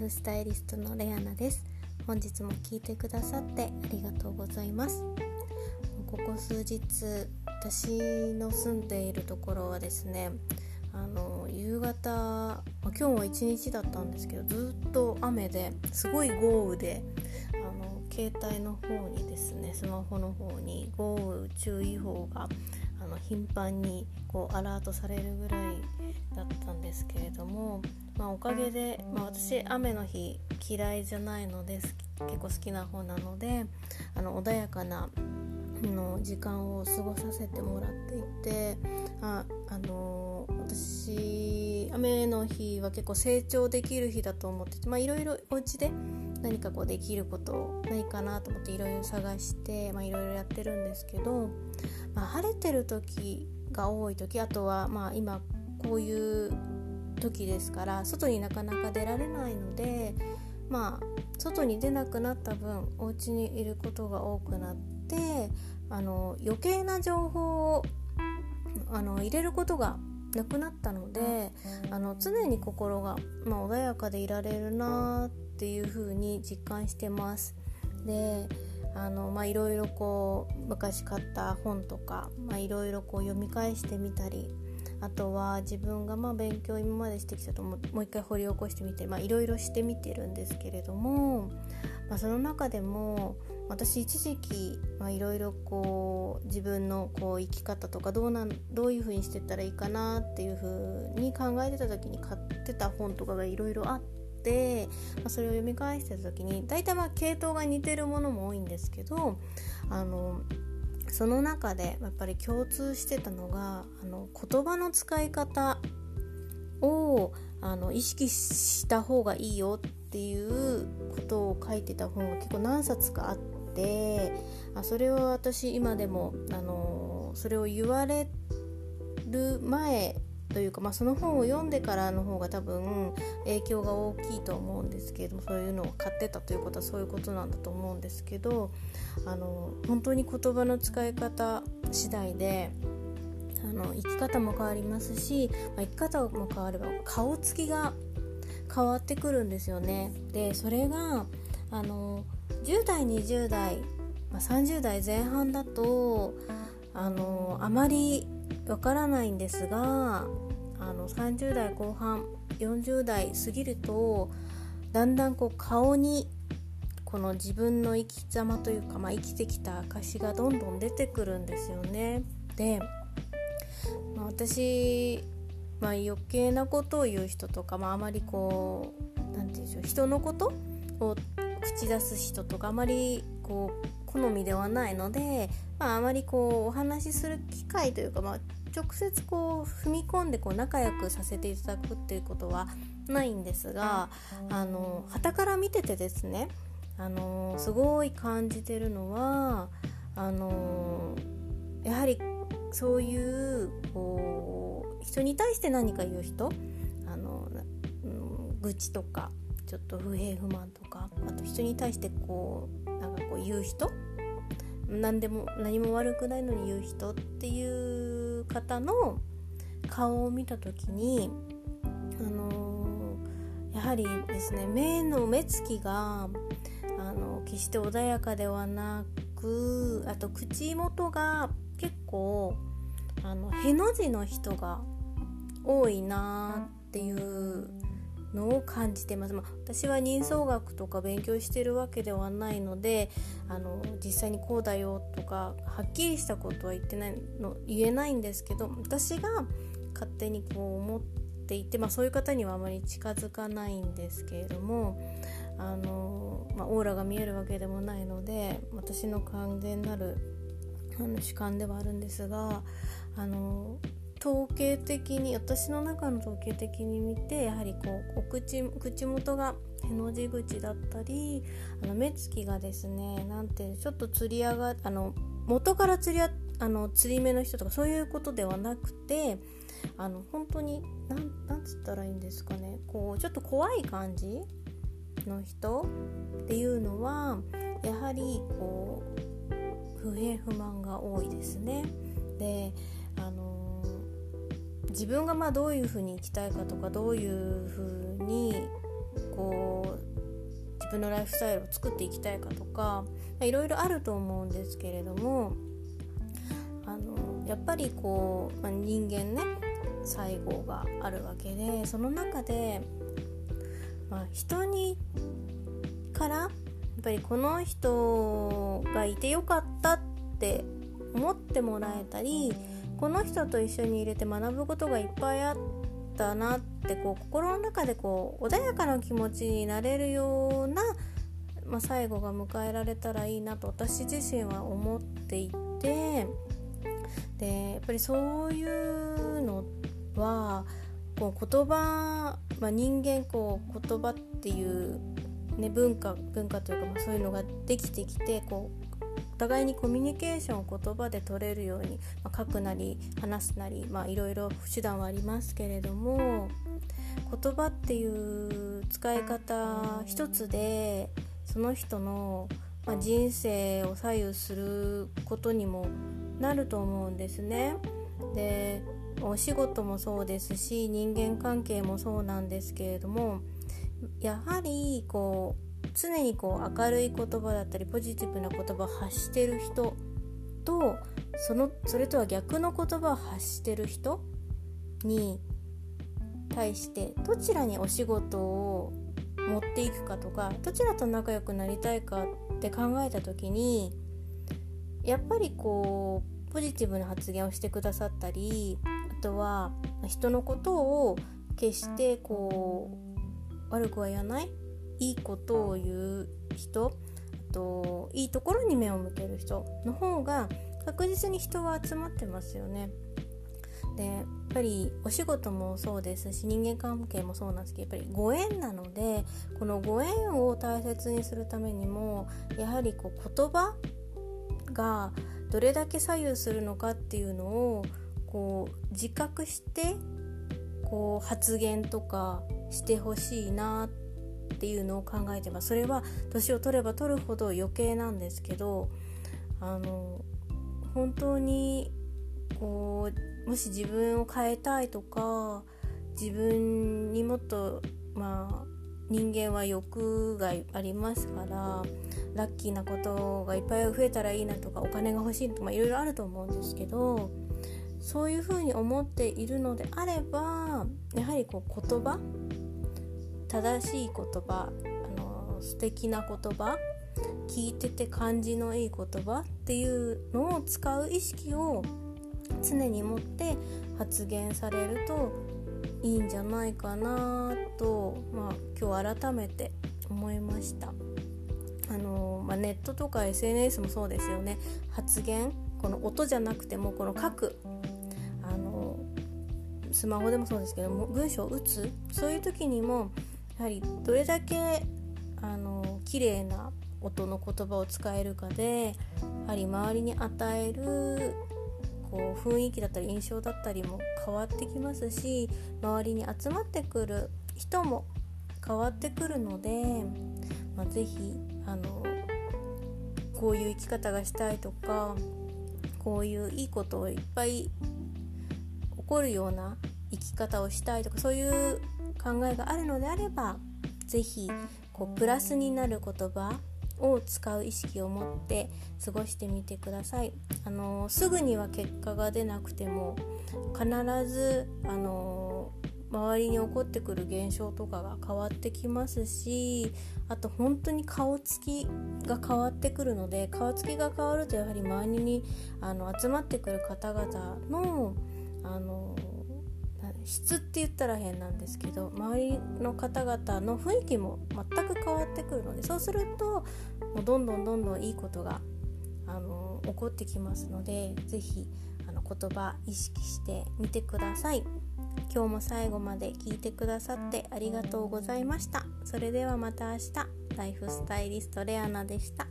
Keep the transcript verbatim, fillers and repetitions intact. フスタイリストのレアナです。本日も聞いてくださってありがとうございます。ここ数日、私の住んでいるところはですね、あの夕方、今日は一日だったんですけど、ずっと雨で、すごい豪雨で、あの携帯の方にですね、スマホの方に豪雨注意報があの頻繁にこうアラートされるぐらいだったんですけれども、まあ、おかげで、まあ、私雨の日嫌いじゃないので結構好きな方なので、あの穏やかなの時間を過ごさせてもらっていて、あ、あの私雨の日は結構成長できる日だと思ってて、まあ、いろいろお家で何かこうできることないかなと思っていろいろ探して、まあ、いろいろやってるんですけど、まあ、晴れてる時が多い時、あとはまあ今こういう時ですから外になかなか出られないので、まあ、外に出なくなった分お家にいることが多くなって、あの余計な情報をあの入れることがなくなったので、あの常に心が、まあ、穏やかでいられるなっていう風に実感してます。で、あのまあいろいろこう昔買った本とか、まあ、いろいろこう読み返してみたり、あとは自分がまあ勉強今までしてきたともう一回掘り起こしてみて、まあいろいろしてみてるんですけれども、まあ、その中でも私一時期いろいろこう自分のこう生き方とかどうなん、どういう風にしてったらいいかなっていう風に考えてた時に買ってた本とかがいろいろあって、まあ、それを読み返してた時に大体まあ系統が似てるものも多いんですけど、あのその中でやっぱり共通してたのが、あの言葉の使い方をあの意識した方がいいよっていうことを書いてた本が結構何冊かあって、あそれは私今でもあのそれを言われる前というか、まあ、その本を読んでからの方が多分影響が大きいと思うんですけれども、そういうのを買ってたということはそういうことなんだと思うんですけど、あの本当に言葉の使い方次第であの生き方も変わりますし、まあ、生き方も変われば顔つきが変わってくるんですよね。で、それがあのじゅう代にじゅう代、まあ、さんじゅう代前半だとあのあまりわからないんですが、あのさんじゅう代後半よんじゅう代過ぎるとだんだんこう顔にこの自分の生き様というか、まあ、生きてきた証がどんどん出てくるんですよね。で、まあ、私、まあ、余計なことを言う人とか、まあ、あまりこうなんていうんでしょう、人のことを口出す人とかあまりこう好みではないので、まあ、あまりこうお話しする機会というか、まあ、直接こう踏み込んでこう仲良くさせていただくっていうことはないんですが、あの傍から見ててですね、あのすごい感じてるのは、あのやはりそういう、こう人に対して何か言う人、あの、うん、愚痴とかちょっと不平不満とか、あと人に対してこうなんかこう言う人、何でも何も悪くないのに言う人っていう方の顔を見たときに、あのー、やはりですね、目の目つきがあの決して穏やかではなく、あと口元が結構あのへの字の人が多いなっていうのを感じてます。まあ、私は人相学とか勉強してるわけではないので、あの実際にこうだよとかはっきりしたことは言ってないの言えないんですけど、私が勝手にこう思っていて、まあ、そういう方にはあまり近づかないんですけれども、あの、まあ、オーラが見えるわけでもないので私の完全なるあの主観ではあるんですが、あの統計的に私の中の統計的に見て、やはりこうお口、口元がへの字口だったり、あの目つきがですね、なんてちょっと釣り上があの元から釣りああの釣り目の人とかそういうことではなくて、あの本当になんなんつったらいいんですかね、こうちょっと怖い感じの人っていうのはやはりこう不平不満が多いですね。で、あの自分がまあどういうふうに生きたいかとか、どういうふうにこう自分のライフスタイルを作っていきたいかとか、いろいろあると思うんですけれども、あのやっぱりこう、まあ、人間ね、最後があるわけで、その中で、まあ、人にからやっぱりこの人がいてよかったって思ってもらえたり、この人と一緒に入れて学ぶことがいっぱいあったなってこう心の中でこう穏やかな気持ちになれるような、まあ、最後が迎えられたらいいなと私自身は思っていて、でやっぱりそういうのはこう言葉、まあ、人間こう言葉っていう、ね、文化文化というか、まあ、そういうのができてきて、こうお互いにコミュニケーションを言葉で取れるように、まあ、書くなり話すなり、まあ、いろいろ手段はありますけれども、言葉っていう使い方一つでその人の、まあ、人生を左右することにもなると思うんですね。で、お仕事もそうですし、人間関係もそうなんですけれども、やはりこう常にこう明るい言葉だったりポジティブな言葉を発してる人と、そのそれとは逆の言葉を発してる人に対してどちらにお仕事を持っていくかとか、どちらと仲良くなりたいかって考えた時に、やっぱりこうポジティブな発言をしてくださったり、あとは人のことを決してこう悪くは言わない、いいことを言う人、あといいところに目を向ける人の方が確実に人は集まってますよね。で、やっぱりお仕事もそうですし、人間関係もそうなんですけど、やっぱりご縁なので、このご縁を大切にするためにも、やはりこう言葉がどれだけ左右するのかっていうのをこう自覚してこう発言とかしてほしいなってっていうのを考えてます。それは年を取れば取るほど余計なんですけど、あの本当にこうもし自分を変えたいとか、自分にもっと、まあ、人間は欲がありますから、ラッキーなことがいっぱい増えたらいいなとか、お金が欲しいとかいろいろあると思うんですけど、そういうふうに思っているのであれば、やはりこう言葉、正しい言葉、あの素敵な言葉、聞いてて感じのいい言葉っていうのを使う意識を常に持って発言されるといいんじゃないかなと、まあ、今日改めて思いました。あの、まあ、ネットとか エスエヌエス もそうですよね。発言、この音じゃなくてもこの書く、あのスマホでもそうですけども、文章を打つ、そういう時にもやはりどれだけあの綺麗な音の言葉を使えるかで、やはり周りに与えるこう雰囲気だったり印象だったりも変わってきますし、周りに集まってくる人も変わってくるので、まあ、ぜひあのこういう生き方がしたいとか、こういういいことをいっぱい起こるような生き方をしたいとか、そういう考えがあるのであれば、ぜひこうプラスになる言葉を使う意識を持って過ごしてみてください。あのすぐには結果が出なくても、必ずあの周りに起こってくる現象とかが変わってきますし、あと本当に顔つきが変わってくるので、顔つきが変わるとやはり周りにあの集まってくる方々のあの質って言ったら変なんですけど、周りの方々の雰囲気も全く変わってくるので、そうするともうどんどんどんどんいいことがあの起こってきますので、ぜひあの言葉意識してみてください。今日も最後まで聞いてくださってありがとうございました。それではまた明日。ライフスタイリストレアナでした。